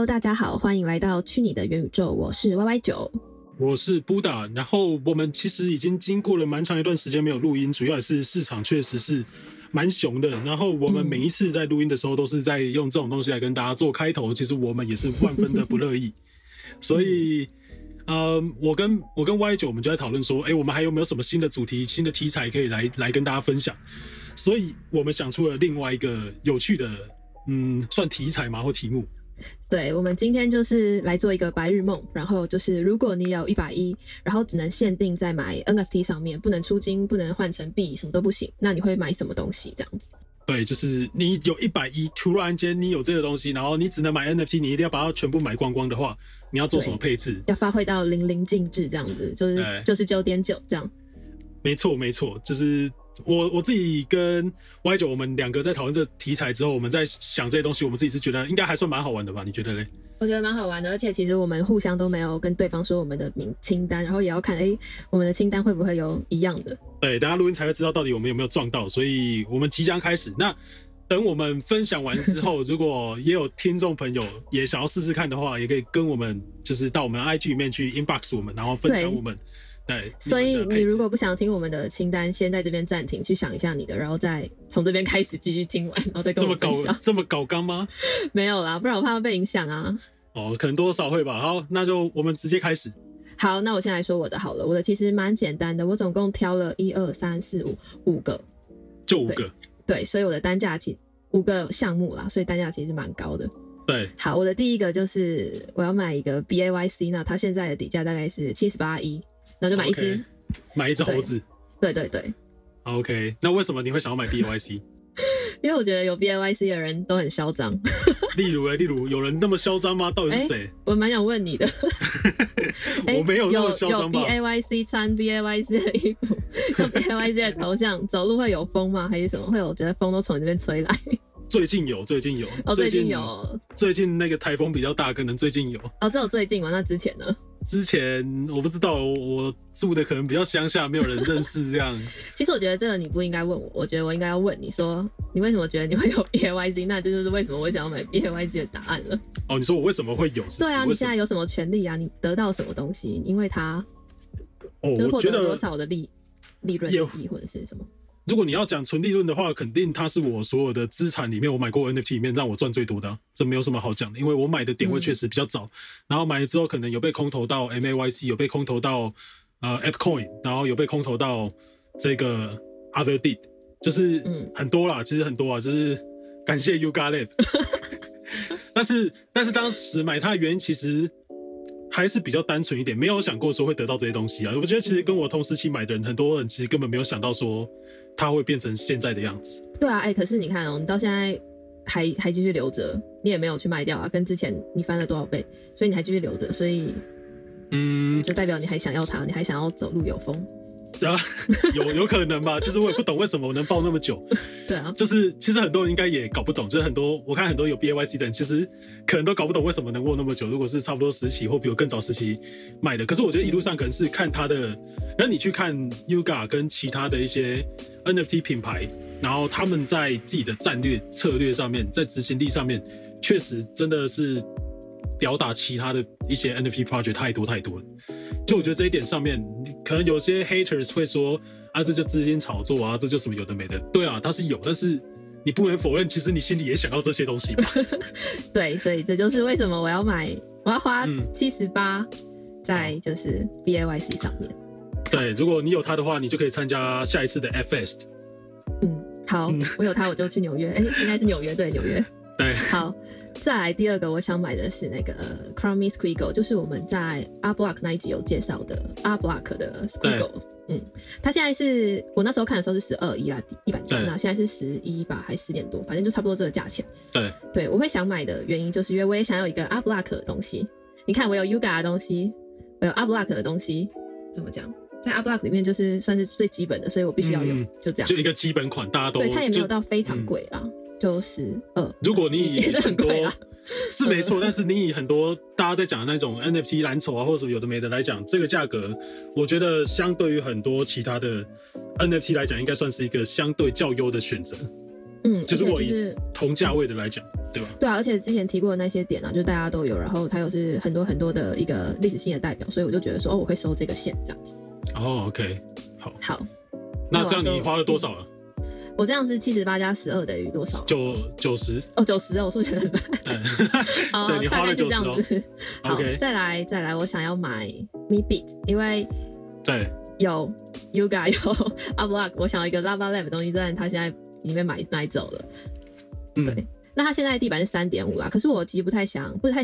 Hello， 大家好，欢迎来到去你的元宇宙，我是 YY9， 我是 Buda。然后我们其实已经经过了蛮长一段时间没有录音，主要也是市场确实是蛮熊的。然后我们每一次在录音的时候，都是在用这种东西来跟大家做开头，其实我们也是万分的不乐意。所以，我跟 YY9 我们就在讨论说，我们还有没有什么新的主题、新的题材可以来跟大家分享？所以我们想出了另外一个有趣的，算题材嘛或题目。对，我们今天就是来做一个白日梦，然后就是如果你有110，然后只能限定在买 NFT 上面，不能出金，不能换成币，什么都不行，那你会买什么东西这样子？对，就是你有110，突然间你有这个东西，然后你只能买 NFT， 你一定要把它全部买光光的话，你要做什么配置？要发挥到淋漓尽致这样子，就是9.9这样。没错没错，就是我自己跟 Y9 我们两个在讨论这个题材之后，我们在想这些东西，我们自己是觉得应该还算蛮好玩的吧？你觉得嘞？我觉得蛮好玩的，而且其实我们互相都没有跟对方说我们的清单，然后也要看我们的清单会不会有一样的。对，大家录音才会知道到底我们有没有撞到，所以我们即将开始。那等我们分享完之后，如果也有听众朋友也想要试试看的话，也可以跟我们就是到我们 IG 里面去 inbox 我们，然后分享我们。所以你如果不想听我们的清单，先在这边暂停去想一下你的，然后再从这边开始继续听完，然后再跟我分享。这么搞纲吗？没有啦，不然我怕被影响啊。哦，可能多少会吧。好，那就我们直接开始。好，那我先来说我的好了。我的其实蛮简单的，我总共挑了5个，就5个。对，所以我的单价其实5个项目啦，所以单价其实蛮高的。对，好，我的第一个就是我要买一个 BAYC， 那它现在的底价大概是78E。然后就买一只， okay， 买一只猴子。对。OK， 那为什么你会想要买 BAYC？ 因为我觉得有 BAYC 的人都很嚣张。例如，有人那么嚣张吗？到底是谁？我蛮想问你的。我没有那么嚣张吧？有 BAYC 穿 BAYC 的衣服，有 BAYC 的头像，走路会有风吗？还是什么？会有？我觉得风都从你这边吹来。最近有。哦，最近有。最近那个台风比较大，可能最近有。哦，只有最近吗？那之前呢？之前我不知道，我住的可能比较乡下，没有人认识这样。其实我觉得这个你不应该问我，我觉得我应该要问你说，你为什么觉得你会有 BAYC？ 那这就是为什么我想要买 BAYC 的答案了。哦，你说我为什么会有？对啊，你现在有什么权利啊？你得到什么东西？因为它，就是获得多少的利润利益或者是什么？如果你要讲纯利润的话，肯定它是我所有的资产里面，我买过 NFT 里面让我赚最多的，这没有什么好讲的，因为我买的点位确实比较早，然后买了之后可能有被空投到 MAYC， 有被空投到AppCoin， 然后有被空投到这个 OtherDeed， 就是很多啦，其实很多啊，就是感谢 YugaLabs 但是当时买它的原因其实还是比较单纯一点，没有想过说会得到这些东西啊。我觉得其实跟我同时期买的人，很多人其实根本没有想到说它会变成现在的样子。对啊，可是你看哦，你到现在还继续留着，你也没有去卖掉啊，跟之前你翻了多少倍，所以你还继续留着，所以就代表你还想要它，你还想要走路有风啊，有可能吧？就是我也不懂为什么我能抱那么久。对啊，就是其实很多人应该也搞不懂，就是很多我看很多有 BAYC 的人，其实可能都搞不懂为什么能握那么久。如果是差不多时期或比我更早时期买的，可是我觉得一路上可能是看他的，那你去看 Yuga 跟其他的一些 NFT 品牌，然后他们在自己的战略策略上面，在执行力上面，确实真的是吊打其他的一些 NFT project 太多了。就我觉得这一点上面，可能有些 haters 会说啊，这就资金炒作啊，这就什么有的没的。对啊，它是有，但是你不能否认，其实你心里也想要这些东西吧。对，所以这就是为什么我要花78在就是 BAYC 上面。对，如果你有它的话，你就可以参加下一次的 FEST。好，我有它我就去纽约，应该是纽约，对，纽约。对，好。再来第二个，我想买的是那个 Chromie Squiggle， 就是我们在 Artblock 那一集有介绍的 Artblock 的 Squiggle。它现在是我那时候看的时候是12E啦，一版价，那现在是11吧，还10点多，反正就差不多这个价钱。对，我会想买的原因就是因为我也想要一个 Artblock 的东西。你看，我有 Yuga 的东西，我有 Artblock 的东西，怎么讲？在 Artblock 里面就是算是最基本的，所以我必须要有，就这样。就一个基本款，大家都对，它也没有到非常贵啦。92，如果你以很多也是没错，但是你以很多大家在讲的那种 NFT 蓝筹啊，或者有的没的来讲，这个价格，我觉得相对于很多其他的 NFT 来讲，应该算是一个相对较优的选择。就是我以同价位的来讲，对吧？对啊，而且之前提过的那些点啊，就大家都有，然后它又是很多很多的一个历史性的代表，所以我就觉得说，哦，我会收这个线这样子。哦 ，OK， 好。好，那这样你花了多少了？我这样是78+12等于多少？90。哦，90，我数学很慢。对，你花了90哦。好， okay. 再来，我想要买 Meebits， 因为对有 Yuga 有 Artblock， 我想要一个 Larva Labs 的东西，虽然它现在里面买走了。嗯、对，那它现在的地板是 3.5 啦，可是我其实不太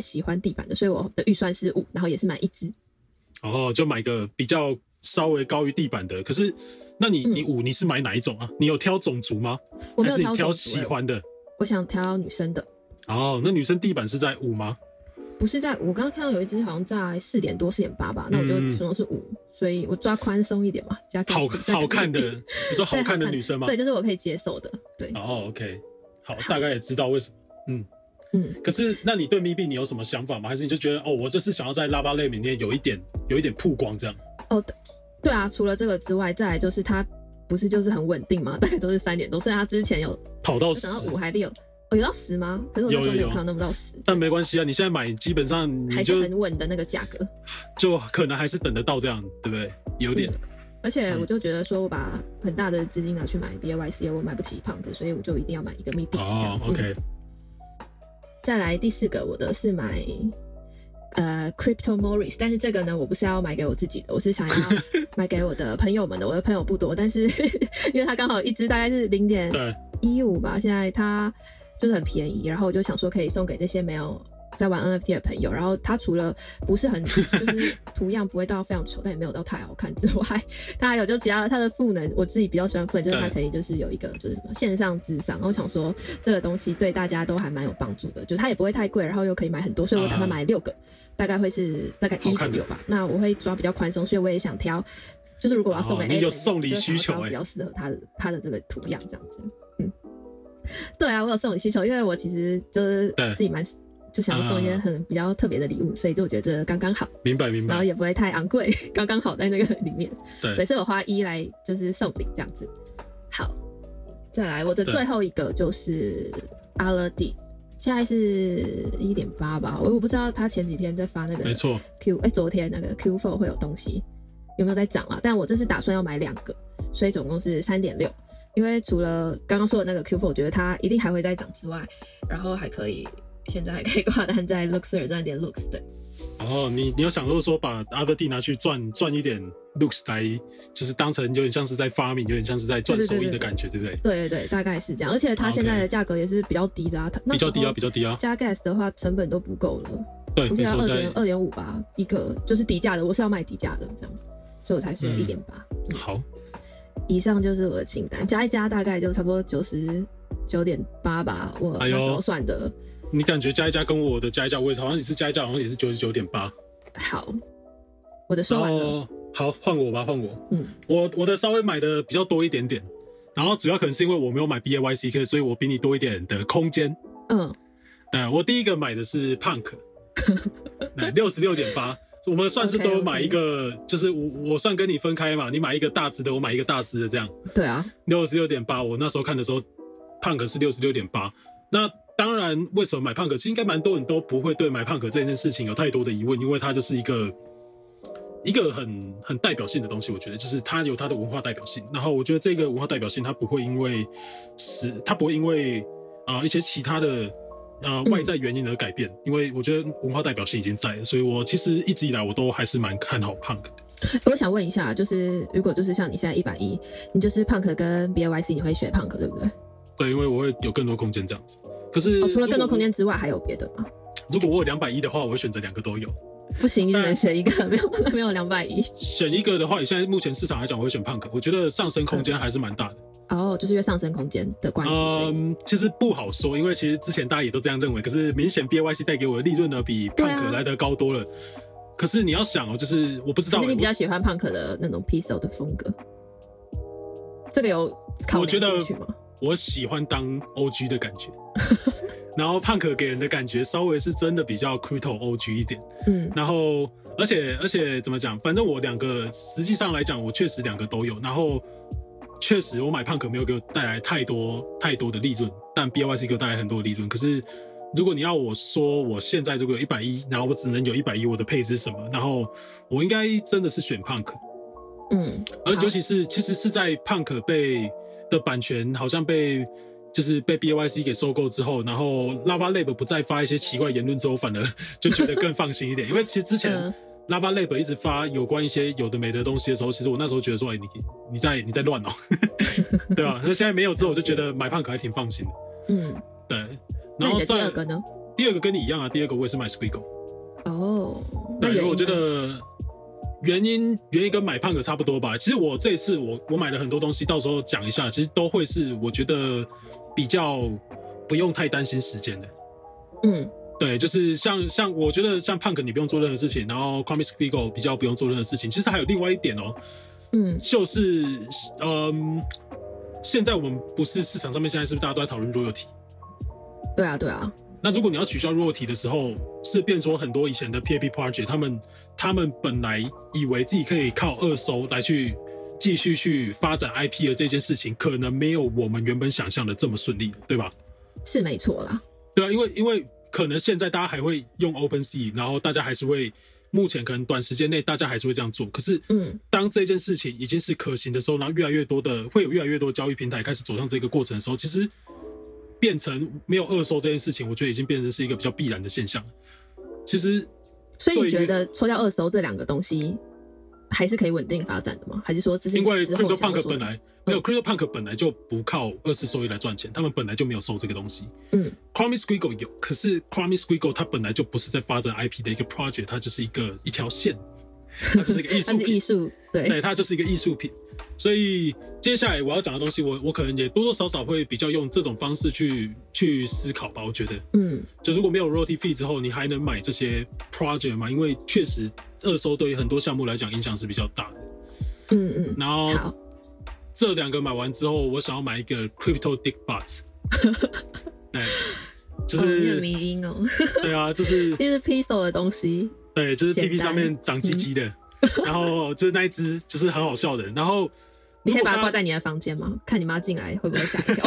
喜欢地板的，所以我的预算是5，然后也是买一只。哦，就买个比较稍微高于地板的，可是。那你5你是买哪一种啊？你有挑种族吗？我没有挑种族，还是你挑喜欢的？我想挑女生的。哦，那女生地板是在5吗？不是在5，我刚刚看到有一只好像在4点多4.8吧，那我就形容是5，所以我抓宽松一点嘛，加宽松。好看的，你说好看的女生吗？对，就是我可以接受的。对。哦 ，OK， 好，大概也知道为什么。嗯。可是，那你对 MIB 你有什么想法吗？还是你就觉得哦，我这是想要在 Larva Labs 里面有一点曝光这样？哦。对啊，除了这个之外，再来就是它不是就是很稳定嘛，大概都是3点多，虽然它之前有跑到10，然后5还6，有到10吗？可是我那时候没有看到那么到10，但没关系啊，你现在买基本上你就还是很稳的那个价格，就可能还是等得到这样，对不对？有点。而且我就觉得说，我把很大的资金拿去买 BAYC， 我买不起 Punk， 所以我就一定要买一个 Meebits 这样。哦 ，OK。再来第4个，我的是买。Crypto Morris， 但是这个呢，我不是要买给我自己的，我是想要买给我的朋友们的。我的朋友不多，但是因为它刚好一支大概是 0.15 吧，现在它就是很便宜，然后我就想说可以送给这些没有在玩 NFT 的朋友。然后它除了不是很就是图样不会到非常丑，但也没有到太好看之外，它还有就其他的它的赋能，我自己比较喜欢赋能，就是它可以就是有一个就是什么线上智商。然后我想说这个东西对大家都还蛮有帮助的，就是它也不会太贵，然后又可以买很多，所以我打算买6个，大概会是大概1左右吧。那我会抓比较宽松，所以我也想挑，就是如果我要送给 A， 有送礼需求，比较适合它的这个图样这样子。嗯，对啊，我有送礼需求，因为我其实就是自己蛮。就想要送一些很比较特别的礼物，所以就我觉得刚刚好，明白，然后也不会太昂贵，刚刚好在那个里面。对，所以我花1来就是送礼这样子。好，再来我的最后一个就是 Alady， 现在是 1.8 吧，我不知道他前几天在发那个 Q， 没错，昨天那个 Q4 会有东西有没有在涨啊？但我这次打算要买2个，所以总共是 3.6。因为除了刚刚说的那个 Q4， 我觉得它一定还会再涨之外，然后还可以。现在还可以挂单在 luxer 赚点 lux 的。哦，你有想过说把 OtherDeed 拿去赚一点 lux 来，就是当成有点像是在farming，有点像是在赚收益的感觉，对不对？对，大概是这样。而且它现在的价格也是比较低的啊，比较低啊。加 gas 的话成本都不够了，对，我记得2.5吧，一个就是底价的，我是要卖底价的这样子，所以我才说1.8。好，以上就是我的清单，加一加大概就差不多99.8吧，我那时候算的。哎你感觉加一加跟我的加一加，我也好像也是加一加，好像也是 99.8。好，我的说完了。好，换我吧。我的稍微买的比较多一点点，然后主要可能是因为我没有买 BAYC， 所以我比你多一点的空间。嗯，对，我第一个买的是 Punk， 66.8。我们算是都买一个， okay. 就是我算跟你分开嘛，你买一个大只的，我买一个大只的这样。对啊，66.8，我那时候看的时候 ，Punk 是66.8。那当然，为什么买胖可？其实应该蛮多人都不会对买胖可这件事情有太多的疑问，因为它就是一个很代表性的东西。我觉得就是它有它的文化代表性。然后我觉得这个文化代表性，它不会因为一些其他的外在原因而改变。因为我觉得文化代表性已经在了，所以我其实一直以来我都还是蛮看好胖可的。我想问一下，就是如果就是像你现在110，你就是胖可跟 BAYC， 你会选胖可对不对？对，因为我会有更多空间这样子。可是除了更多空间之外，还有别的吗？如果我有210的话，我会选择2个都有。不行，你只能选一个，没有210。选一个的话，以现在目前市场来讲，我会选 Punk， 我觉得上升空间还是蛮大的。哦，就是因为上升空间的关系。其实不好说，因为其实之前大家也都这样认为，可是明显 BAYC 带给我的利润呢，比 Punk 来得高多了。可是你要想哦，就是我不知道，你比较喜欢 Punk 的那种 Pixel 的风格，这个有考虑进去吗？我喜欢当 OG 的感觉，然后胖可给人的感觉稍微是真的比较 crypto OG 一点，然后而且怎么讲，反正我2个实际上来讲，我确实2个都有，然后确实我买胖可没有给我带来太多的利润，但 BAYC 给我带来很多的利润，可是如果你要我说我现在如果有110，然后我只能有110，我的配置是什么？然后我应该真的是选 Punk。嗯，而尤其是其实是在 Punk 被的版权好像被就是被 BAYC 给收购之后，然后 Larva Lab 不再发一些奇怪言论之后，反而就觉得更放心一点。因为其实之前Larva Lab 一直发有关一些有的没的东西的时候，其实我那时候觉得说，欸、你在乱哦，对吧、啊？那现在没有之后，我就觉得买 Punk 还挺放心的。嗯，对。然后再第二个呢？第二个跟你一样啊，第二个我也是买 Squiggle。哦，那因为我觉得原因跟买 Punk 差不多吧。其实我这一次我买了很多东西，到时候讲一下，其实都会是我觉得比较不用太担心时间的。嗯，对，就是像我觉得像 Punk 你不用做任何事情，然后 Chromie Squiggle 比较不用做任何事情。其实还有另外一点哦，嗯，就是现在我们不是市场上面现在是不是大家都在讨论 royalty？对啊，对啊。那如果你要取消 royalty 的时候，是变说很多以前的 PAP project， 他们本来以为自己可以靠二收来去继续去发展 IP 的这件事情，可能没有我们原本想象的这么顺利，对吧？是没错啦。对啊，因为可能现在大家还会用 OpenSea， 然后大家还是会目前可能短时间内大家还是会这样做。可是，当这件事情已经是可行的时候，然后会有越来越多交易平台开始走上这个过程的时候，其实变成没有二收这件事情，我觉得已经变成是一个比较必然的现象。其实，所以你觉得抽掉二收这两个东西还是可以稳定发展的吗？还是说只是因为 CryptoPunk 本来没有 CryptoPunk 本来就不靠二次收益来赚钱，他们本来就没有收这个东西。嗯 ，Chromie Squiggle 有，可是 Chromie Squiggle 它本来就不是在发展 IP 的一个 project， 它就是一条线，它就是一个艺术品，它是艺术，对，它就是一个艺术品。所以接下来我要讲的东西，我可能也多多少少会比较用这种方式去思考吧。我觉得，就如果没有 royalty fee 之后，你还能买这些 project 吗？因为确实二收对于很多项目来讲影响是比较大的。嗯嗯。然后这两个买完之后，我想要买一个 CryptoDickBots 。对，就是你很迷因哦。对啊，就是因为是 Pixel 的东西。对，就是 PP 上面长鸡鸡的。然后就是那一只，就是很好笑的。然后你可以把它挂在你的房间吗？看你妈进来会不会吓一跳？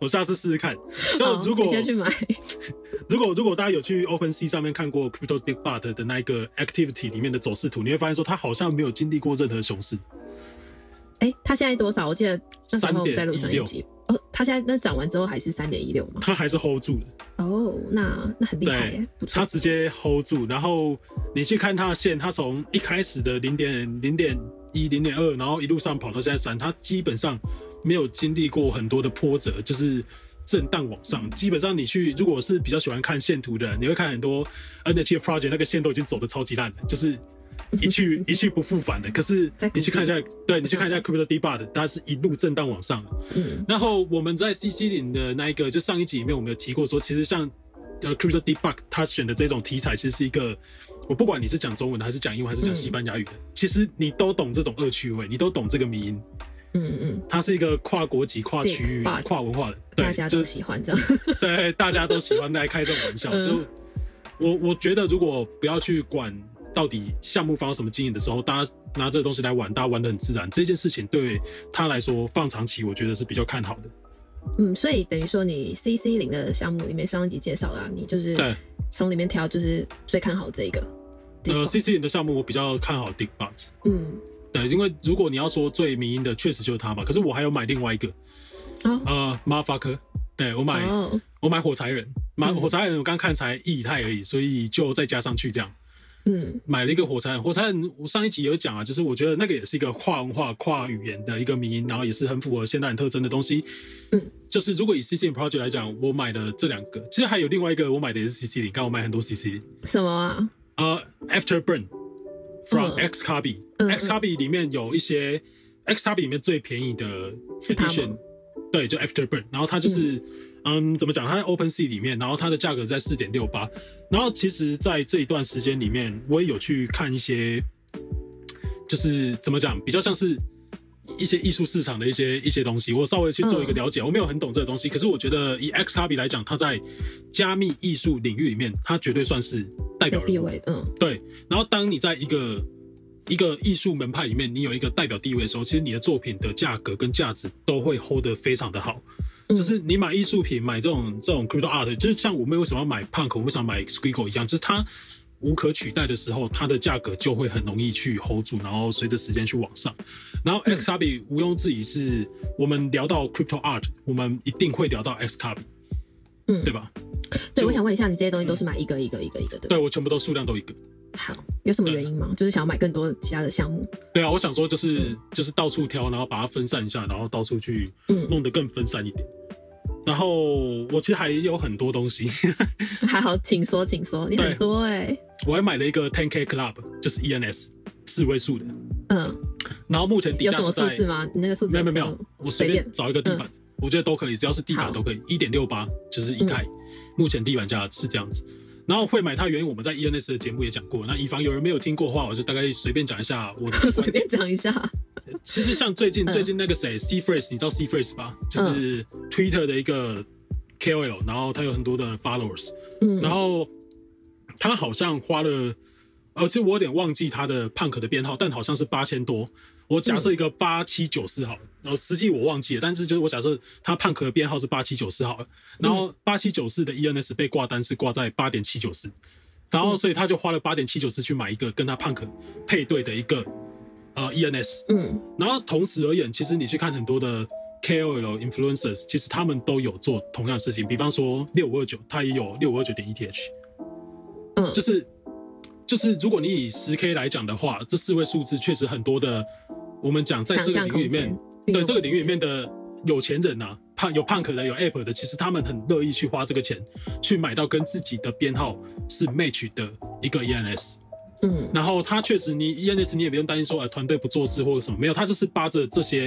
我下次试试看。就如果你先去买。如果大家有去 OpenSea 上面看过 CryptoDickBot 的那个 Activity 里面的走势图，你会发现说它好像没有经历过任何熊市。哎，它现在多少？我记得那时候我们在路上一集。哦，它现在那涨完之后还是 3.16 吗？它还是 hold 住的。哦，那很厉害耶，不错。它直接 hold 住，然后你去看它的线，它从一开始的 0.1、0.2， 然后一路上跑到现在3，它基本上没有经历过很多的波折，就是震荡往上。基本上你去，如果是比较喜欢看线图的，你会看很多 NFT project 那个线都已经走得超级烂了，就是一去不复返的。可是你去看一下，对，你去看一下 CryptoDickBots， 它是一路震荡往上的。然后我们在 CC0 的那一个，就上一集里面我们有提过说，其实像CryptoDickBots 他选的这种题材，其实是一个，我不管你是讲中文的，还是讲英文，还是讲西班牙语的，其实你都懂这种恶趣味，你都懂这个迷因。它是一个跨国籍、跨区域、跨文化的，对，大家都喜欢这样。对，大家都喜欢来开这种玩笑。就我觉得，如果不要去管到底项目方有什么经营的时候，大家拿这个东西来玩，大家玩得很自然。这件事情对他来说放长期，我觉得是比较看好的。嗯，所以等于说你 CC0 的项目里面上一集介绍了、啊，你就是从里面挑就是最看好这个。CC0 的项目我比较看好 DickBots。对，因为如果你要说最迷因的，确实就是他嘛。可是我还有买另外一个，Muffaker。对，我买火柴人，火柴人我刚看才1以太而已，所以就再加上去这样。买了一个火柴人。火柴人我上一集有讲啊，就是我觉得那个也是一个跨文化、跨语言的一个迷因，然后也是很符合现代人特征的东西。就是如果以 CC0 project 来讲，我买了这两个，其实还有另外一个我买的也是 CC0， 刚我买很多 CC0。什么啊？After Burn from XCOPY。XCOPY 里面有一些 XCOPY 里面最便宜的 edition， 对，就 After Burn， 然后它就是。怎么讲？它在 OpenSea 里面，然后它的价格在 4.68。然后其实，在这一段时间里面，我也有去看一些，就是怎么讲，比较像是一些艺术市场的一些东西，我稍微去做一个了解。我没有很懂这个东西，可是我觉得以 XCOPY 来讲，它在加密艺术领域里面，它绝对算是代表人物。对。然后，当你在一个艺术门派里面，你有一个代表地位的时候，其实你的作品的价格跟价值都会 hold 得非常的好。就是你买艺术品，买这种 crypto art， 就是像我们为什么要买 punk， 我为什么买 Squiggle 一样，就是它无可取代的时候，它的价格就会很容易去 hold 住，然后随着时间去往上。然后 XCOPY 毋庸置疑是我们聊到 crypto art， 我们一定会聊到 XCOPY， 对吧？对，我想问一下，你这些东西都是买一个，对吧？对，我全部都数量都一个。好，有什么原因吗？就是想要买更多其他的项目。对啊，我想说就是到处挑，然后把它分散一下，然后到处去弄得更分散一点。然后我其实还有很多东西。还好，请说，你很多欸。我还买了一个 10K Club， 就是 ENS 4位数的。嗯。然后目前底价有什么数字吗？你那个数字没有，我随便找一个地板，我觉得都可以，只要是地板都可以。1.68 就是一台，目前地板价是这样子。然后会买它原因，我们在 ENS 的节目也讲过。那以防有人没有听过的话，我就大概随便讲一下。我随便讲一下。其实像最近那个谁 C-Phrase， 你知道 C-Phrase 吧？就是 Twitter 的一个 KOL， 然后他有很多的 followers， 然后他好像花了，其实我有点忘记他的 punk 的编号，但好像是8000多。我假设一个8794好了，然后实际我忘记了，但是就是我假设他胖壳的编号是8794好了，然后8794的 ENS 被挂单是挂在 8.794， 然后所以他就花了 8.794 去买一个跟他胖壳配对的一个ENS，然后同时而言，其实你去看很多的 KOL influencers， 其实他们都有做同样的事情，比方说6529，他也有 6529.ETH， 就是如果你以 10K 来讲的话，这4位数字确实很多的。我们讲在这个领域里面，对这个领域里面的有钱人啊，有 punk 的，有 app 的，其实他们很乐意去花这个钱去买到跟自己的编号是 match 的一个 ENS。然后他确实，你 ENS 你也不用担心说团队不做事或者什么，没有，他就是扒着这些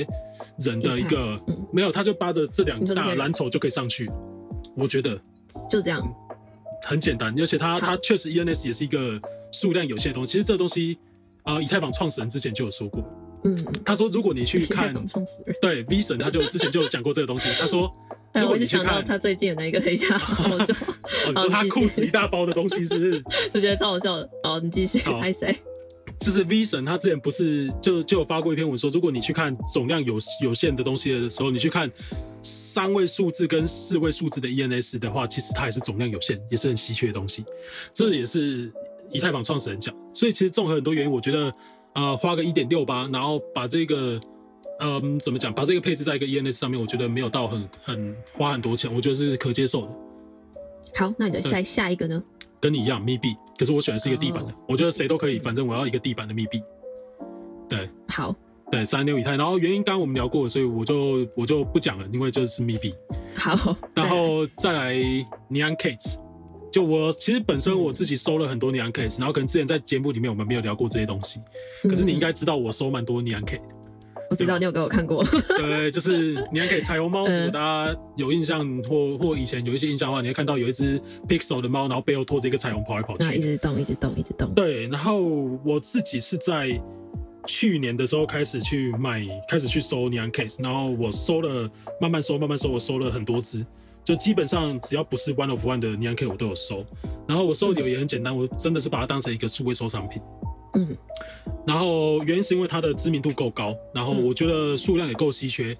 人的一个，没有，他就扒着这两大蓝筹就可以上去。我觉得就这样，很简单，而且他确实 ENS 也是一个数量有限的东西。其实这个东西，以太坊创始人之前就有说过。他说如果你去看，对 V 神他就之前就讲过这个东西。他说，我一直想到他最近的那个，等一下，好笑。说他裤子一大包的东西是不是？就觉得超好笑的。好，你继续。还谁？就是 V 神他之前不是就有发过一篇文说，如果你去看总量有限的东西的时候，你去看3位数字跟4位数字的 ENS 的话，其实它也是总量有限，也是很稀缺的东西。这也是以太坊创始人讲。所以其实综合很多原因，我觉得。花个 1.68， 然后把这个，怎么讲？把这个配置在一个 ENS 上面，我觉得没有到很花很多钱，我觉得是可接受的。好，那你的下一个呢？跟你一样，密币。可是我选的是一个地板的，我觉得谁都可以，反正我要一个地板的密币。对，好，对，36以太。然后原因刚刚我们聊过，所以我就不讲了，因为就是密币。好，然后再来 Nyan Cats。就我其实本身我自己收了很多 Nyan Cats， 然后可能之前在节目里面我们没有聊过这些东西，可是你应该知道我收蛮多 Nyan Cats。我知道你有给我看过。对，就是 Nyan Cats 彩虹猫，如果大家有印象或以前有一些印象的话，你会看到有一只 Pixel 的猫，然后背后拖着一个彩虹跑来跑去，那一直动。对，然后我自己是在去年的时候开始去收 Nyan Cats， 然后我收了慢慢收，我收了很多只。就基本上只要不是 one of one 的 Nyan Cats 我都有收，然后我收的理由也很简单，我真的是把它当成一个数位收藏品。然后原因是因为它的知名度够高，然后我觉得数量也够稀缺，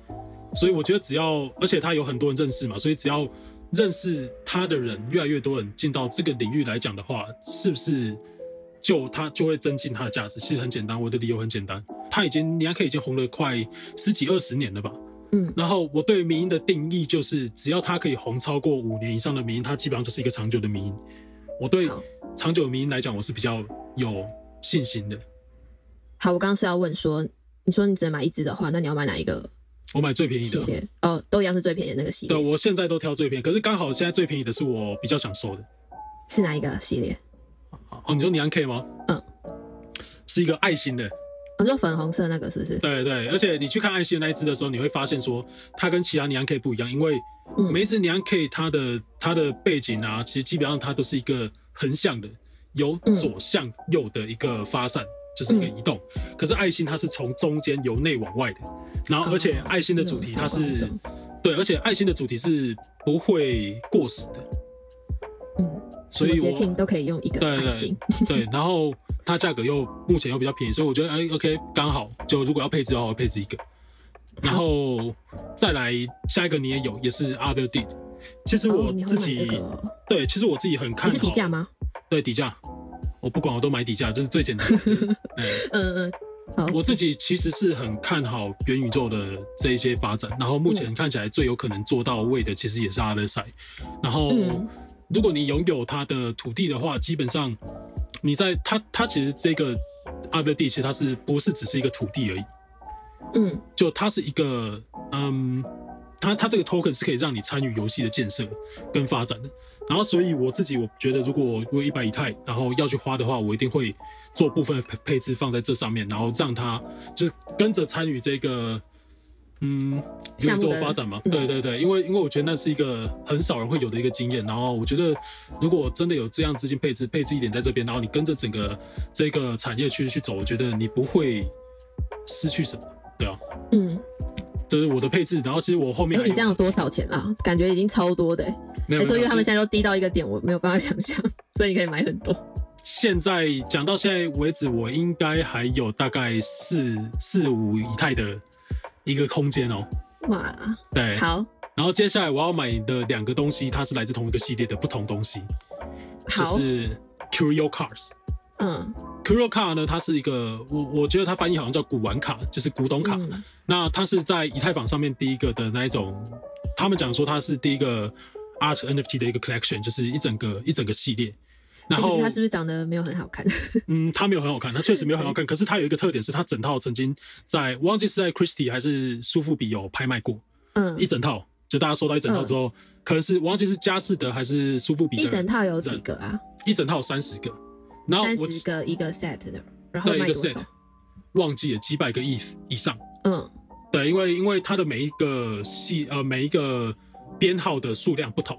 所以我觉得只要，而且它有很多人认识嘛，所以只要认识它的人越来越多人进到这个领域来讲的话，是不是它就会增进它的价值？其实很简单，我的理由很简单，Nyan Cats 已经红了快10几20年了吧。然后我对迷因的定义就是，只要它可以红超过5年以上的迷因，它基本上就是一个长久的迷因。我对长久的迷因来讲，我是比较有信心的。好，我刚刚是要问说，你说你只能买一只的话，那你要买哪一个？我买最便宜的。哦，都一样是最便宜的那个系列。对，我现在都挑最便宜，可是刚好现在最便宜的是我比较想收的。是哪一个系列？哦，你说Nyan Cats吗？是一个爱心的。我说粉红色那个是不是？对，而且你去看爱心那一只的时候，你会发现说它跟其他Nyan Cats不一样，因为每一只Nyan Cats它的背景啊，其实基本上它都是一个横向的，由左向右的一个发散，就是一个移动。可是爱心它是从中间由内往外的，然后而且爱心的主题它是，对，而且爱心的主题是不会过时的。所以节庆都可以用一个爱心，对，然后它价格目前又比较便宜，所以我觉得OK， 刚好就如果要配置的话，我配置一个。然后再来下一个你也有，也是 OtherDeed。其实我自己、对，其实我自己很看好。你是底价吗？对，底价，我不管，我都买底价，这是最简单的。我自己其实是很看好元宇宙的这一些发展，然后目前看起来最有可能做到位的，其实也是 Other Side。然后，如果你拥有它的土地的话，基本上你在它其实这个 Other 地，其实它是不是只是一个土地而已？嗯，就它是一个，它这个 token 是可以让你参与游戏的建设跟发展的。然后，所以我自己我觉得，如果我有100以太，然后要去花的话，我一定会做部分的配置放在这上面，然后让它就是跟着参与这个元宇宙发展嘛。对对对，因为我觉得那是一个很少人会有的一个经验。然后我觉得，如果真的有这样资金配置一点在这边，然后你跟着整个这个产业区去走，我觉得你不会失去什么。对啊，这是我的配置。然后其实我后面你这样有多少钱啦？感觉已经超多的欸。没有，因为他们现在都低到一个点，我没有办法想象，所以你可以买很多。现在讲到现在为止，我应该还有大概4-5以太的一个空间哦。哇，对，好。然后接下来我要买的两个东西，它是来自同一个系列的不同东西，就是 Curio Cards。Curio Card 呢，它是一个我觉得它翻译好像叫古玩卡，就是古董卡。那它是在以太坊上面第一个的那一种，他们讲说它是第一个 Art NFT 的一个 collection， 就是一整个系列。然后它是不是长得没有很好看？它没有很好看，它确实没有很好看。可是它有一个特点是，它整套曾经在我忘记是在 Christie 还是苏富比有拍卖过。一整套，就大家收到一整套之后，可能是我忘记是佳士得还是苏富比的。一整套有几个啊？一整套有30个。然后30个一个 set 的，然后卖多少？忘记了，几百个 ETH 以上。对，因为它的每一个编号的数量不同，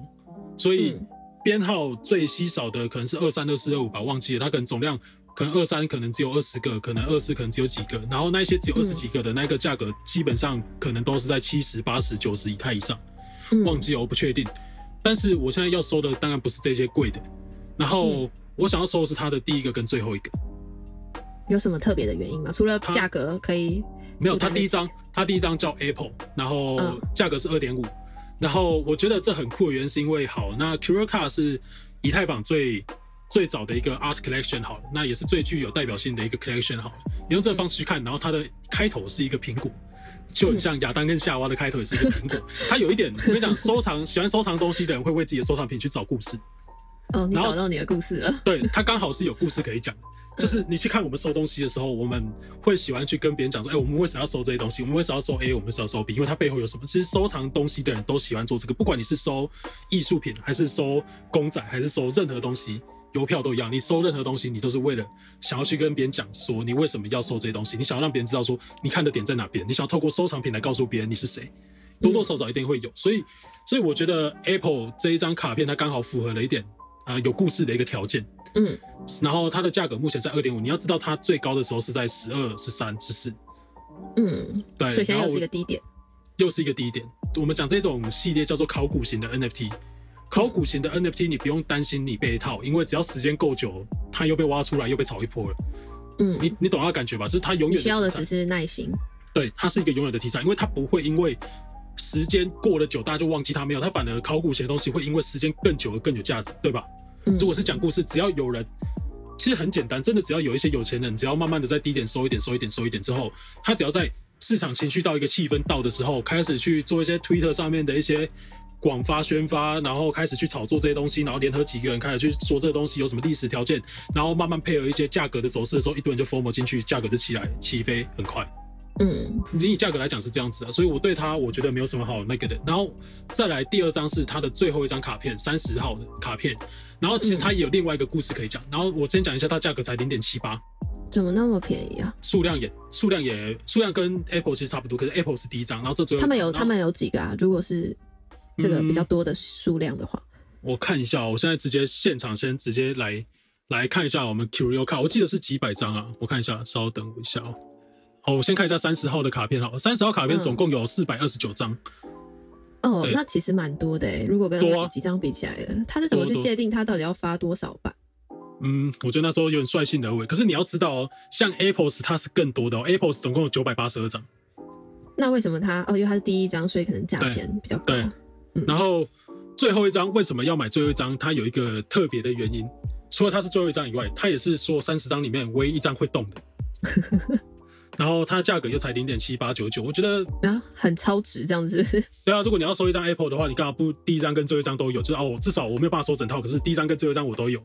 所以编号最稀少的可能是23、24、25吧，忘记了。它可能总量可能23可能只有20个，可能24可能只有几个，然后那些只有20几个的那个价格，基本上可能都是在70、80、90以太以上，忘记了，我不确定。但是我现在要收的当然不是这些贵的，然后。我想要收的是它的第一个跟最后一个，有什么特别的原因吗？除了价格可以？没有，它第一张叫 Apple， 然后价格是 2.5。然后我觉得这很酷的原因是因为，好，那 Curio Card 是以太坊最早的一个 Art Collection， 好了，那也是最具有代表性的一个 Collection， 好了，你用这个方式去看，然后它的开头是一个苹果。就很像亚当跟夏娃的开头也是一个苹果。它有一点，我跟你讲，喜欢收藏东西的人会为自己的收藏品去找故事。你找到你的故事了。对，它刚好是有故事可以讲。就是你去看我们收东西的时候，我们会喜欢去跟别人讲说，我们为什么要收这些东西？我们为什么要收 A？ 我们为什么要收 B？ 因为它背后有什么？其实收藏东西的人都喜欢做这个，不管你是收艺术品，还是收公仔，还是收任何东西，邮票都一样。你收任何东西，你都是为了想要去跟别人讲说，你为什么要收这些东西？你想要让别人知道说，你看的点在哪边？你想要透过收藏品来告诉别人你是谁。多多少少一定会有。所以我觉得 Apple 这一张卡片，它刚好符合了一点。有故事的一个条件，然后它的价格目前在 2.5， 你要知道它最高的时候是在12、13、14，对，所以现在又是一个低点，我们讲这种系列叫做考古型的 NFT， 考古型的 NFT 你不用担心你被套，因为只要时间够久，它又被挖出来，又被炒一波了，你懂它的感觉吧？就是它永远的题材，你需要的只是耐心，对，它是一个永远的题材，因为它不会因为时间过了久，大家就忘记它没有，它反而考古型的东西会因为时间更久而更有价值，对吧？如果是讲故事，只要有人，其实很简单，真的只要有一些有钱人，只要慢慢的在低点收一点之后，他只要在市场情绪到一个气氛到的时候，开始去做一些 Twitter 上面的一些广发宣发，然后开始去炒作这些东西，然后联合几个人开始去说这个东西有什么历史条件，然后慢慢配合一些价格的走势的时候，一堆人就 FOMO 进去，价格就起飞很快。以价格来讲是这样子啊，所以我对它我觉得没有什么好那个的。然后再来第二张是它的最后一张卡片，30号的卡片。然后其实它也有另外一个故事可以讲。然后我先讲一下，它价格才0.78，怎么那么便宜啊？数量跟 Apple 其实差不多，可是 Apple 是第一张，然后这最后一张他们有几个啊？如果是这个比较多的数量的话，我看一下，我现在直接现场先直接来看一下我们 Curio Card， 我记得是几百张啊，我看一下，稍等我一下哦。好，我先看一下30号的卡片好了。30号卡片总共有429张。那其实蛮多的欸，如果跟20几张比起来的，他是怎么去界定他到底要发多少版？我觉得那时候有点率性而为。可是你要知道哦，像 Apples 它是更多的哦，Apples 总共有982张。那为什么它？哦，因为它是第一张，所以可能价钱比较高。对，嗯、然后最后一张为什么要买最后一张？它有一个特别的原因，除了它是最后一张以外，它也是说30张里面唯一一张会动的。然后它价格又才0.7899，我觉得啊很超值这样子。对啊，如果你要收一张 Apple 的话，你干嘛不第一张跟最后一张都有？就是哦，至少我没有办法收整套，可是第一张跟最后一张我都有。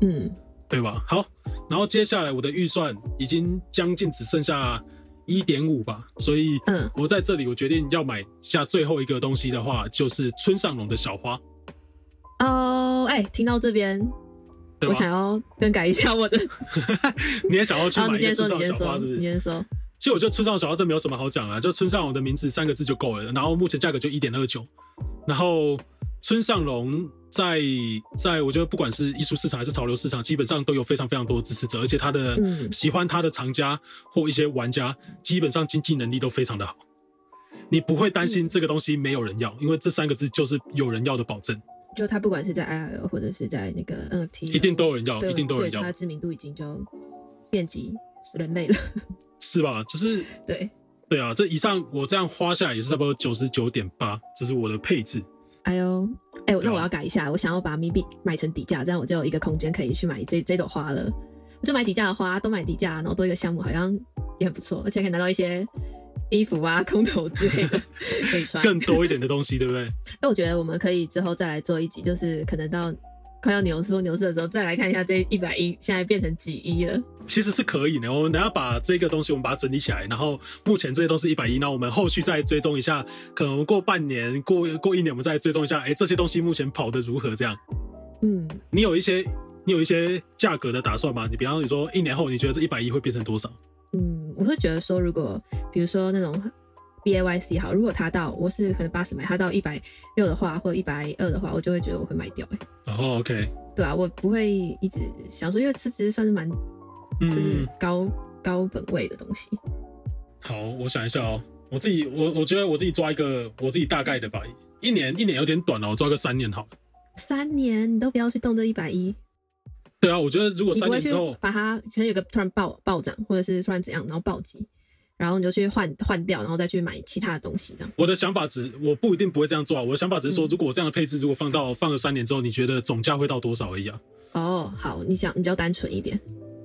嗯，对吧？好，然后接下来我的预算已经将近只剩下 1.5 吧，所以我在这里我决定要买下最后一个东西的话，就是村上隆的小花。哦，哎，听到这边。我想要更改一下我的，你也想要去买一个村上小花，是不是？你先说。其实我觉得村上小花真没有什么好讲啦，就村上隆的名字3个字就够了。然后目前价格就 1.29， 然后村上隆在我觉得不管是艺术市场还是潮流市场，基本上都有非常非常多的支持者，而且他的喜欢他的藏家或一些玩家，基本上经济能力都非常的好。你不会担心这个东西没有人要，因为这3个字就是有人要的保证。就他不管是在 IRL 或者是在那个 NFT， 一定都有人要，一定都有人要。他的知名度已经就遍及人类了，是吧？就是对对啊，这以上我这样花下来也是差不多 99.8， 这是我的配置。哎呦，哎、欸，那我要改一下，我想要把 Meebits 买成底价，这样我就有一个空间可以去买这朵花了。我就买底价的花，都买底价，然后多一个项目好像也很不错，而且可以拿到一些。衣服啊，空投之类的可以穿，更多一点的东西，对不对？那我觉得我们可以之后再来做一集，就是可能到快要牛市或牛市的时候，再来看一下这110现在变成几一了。其实是可以的，我们等一下把这个东西我们把它整理起来，然后目前这些都是110，那我们后续再追踪一下，可能过半年、过1年，我们再追踪一下，哎，这些东西目前跑得如何？这样，嗯，你有一些价格的打算吗？你比方说1年后，你觉得这110会变成多少？嗯，我会觉得说，如果比如说那种 BAYC 好，如果它到我是可能80买，它到160的话，或120的话，我就会觉得我会卖掉哎、欸。哦、oh, ，OK。对啊，我不会一直想说，因为这其实算是蛮就是高本位的东西。好，我想一下哦，我觉得我自己抓一个我自己大概的吧，一年有点短了，我抓个3年好了。3年你都不要去动这110。对啊，我觉得如果3年之后把它可能有个突然暴涨，或者是突然怎样，然后暴击，然后你就去换掉，然后再去买其他的东西这样。我的想法我不一定不会这样做，我的想法只是说，如果我这样的配置，如果放了3年之后，你觉得总价会到多少而已啊？哦，好，你想你比较单纯一点。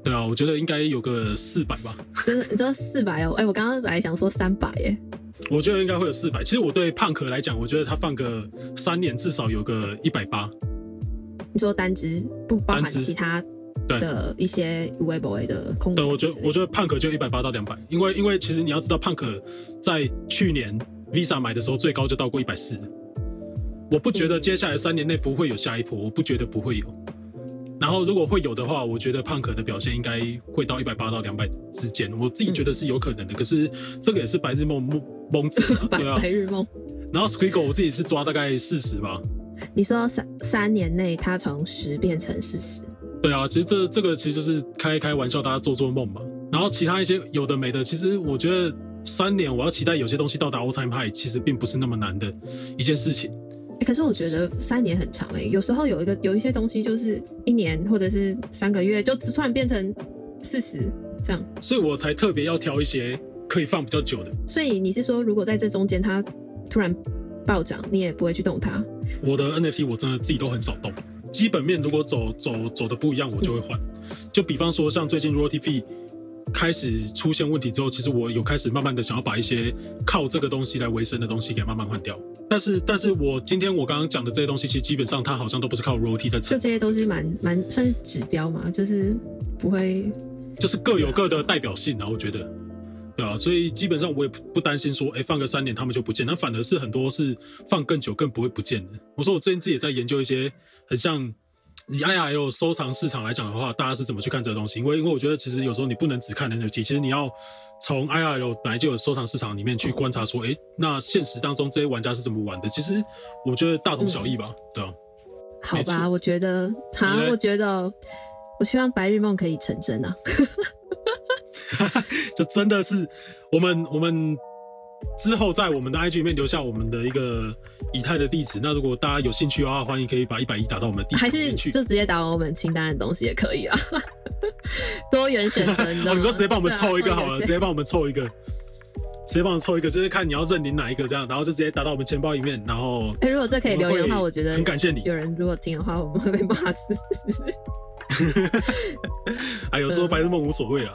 对啊，我觉得应该有个400吧。真的，你知道400哦？哎、欸，我刚刚本来想说300耶。我觉得应该会有400。其实我对Punk来讲，我觉得他放个3年至少有个180。你说单只不包含其他的一些无为不为的空格？对，我觉得 Punk 就180到200，因为其实你要知道 Punk 在去年 Visa 买的时候最高就到过140，我不觉得接下来3年内不会有下一波，我不觉得不会有。然后如果会有的话，我觉得 Punk 的表现应该会到180到200之间，我自己觉得是有可能的。可是这个也是白日梦蒙子、啊，对啊，白日梦。然后 Squiggle 我自己是抓大概40吧。你说3年内它从10变成40，对啊，其实这个其实就是开玩笑，大家做做梦嘛。然后其他一些有的没的，其实我觉得3年我要期待有些东西到达 all time high， 其实并不是那么难的一件事情。欸、可是我觉得3年很长欸，有时候有一些东西就是1年或者是3个月就突然变成40这样，所以我才特别要挑一些可以放比较久的。所以你是说，如果在这中间它突然暴涨，你也不会去动它。我的 NFT 我真的自己都很少动，基本面如果走的不一样，我就会换。就比方说，像最近 royalty fee 开始出现问题之后，其实我有开始慢慢的想要把一些靠这个东西来维生的东西给慢慢换掉。但是我今天我刚刚讲的这些东西，其实基本上它好像都不是靠 royalty 在撑，就这些都是蛮算是指标嘛，就是不会，就是各有各的代表性啊，我觉得。对啊，所以基本上我也不担心说，哎，放个3年他们就不见，那反而是很多是放更久更不会不见的。我说我最近自己也在研究一些很像以 IRL 收藏市场来讲的话，大家是怎么去看这个东西？因为我觉得其实有时候你不能只看 NFT， 其实你要从 IRL 本来就有收藏市场里面去观察说，哎，那现实当中这些玩家是怎么玩的？其实我觉得大同小异吧，对啊。好吧，我觉得，我觉得，我希望白日梦可以成真啊。就真的是我们之后在我们的 IG 里面留下我们的一个以太的地址。那如果大家有兴趣的话，欢迎可以把110打到我们的地址里面去，还是就直接打我们清单的东西也可以啊。多元选择，你知道吗？哦，你说直接帮我们凑一个好了，直接帮我们凑一个。直接帮我抽一个，就是看你要认领哪一个这样，然后就直接打到我们钱包里面，然后如果这可以留言的话，我觉得很感谢你。有人如果听的话，我们会被骂死。哎呦，做白日梦无所谓了。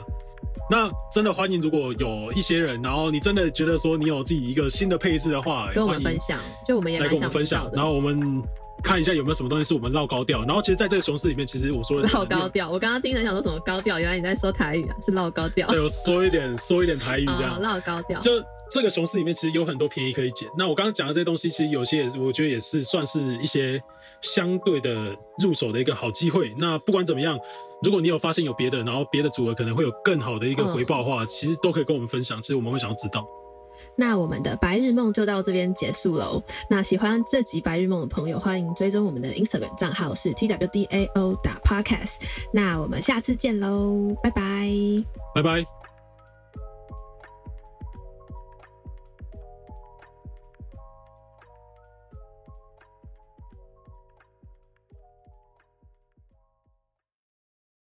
那真的欢迎，如果有一些人，然后你真的觉得说你有自己一个新的配置的话，跟我们分享，就我们也蛮想知道的。然后我们看一下有没有什么东西是我们绕高调。然后其实在这个熊市里面，其实我说的绕高调，我刚刚听人想说什么高调，原来你在说台语啊，是绕高调。对，我说一点台语这样。绕高调。就这个熊市里面，其实有很多便宜可以捡。那我刚刚讲的这些东西，其实有些我觉得也是算是一些相对的入手的一个好机会。那不管怎么样，如果你有发现有别的，然后别的组合可能会有更好的一个回报的话，其实都可以跟我们分享，其实我们会想要知道。那我们的白日梦就到这边结束了哦。那喜欢这集白日梦的朋友，欢迎追踪我们的 Instagram 账号是 twdao.podcast。那我们下次见喽，拜拜，拜拜。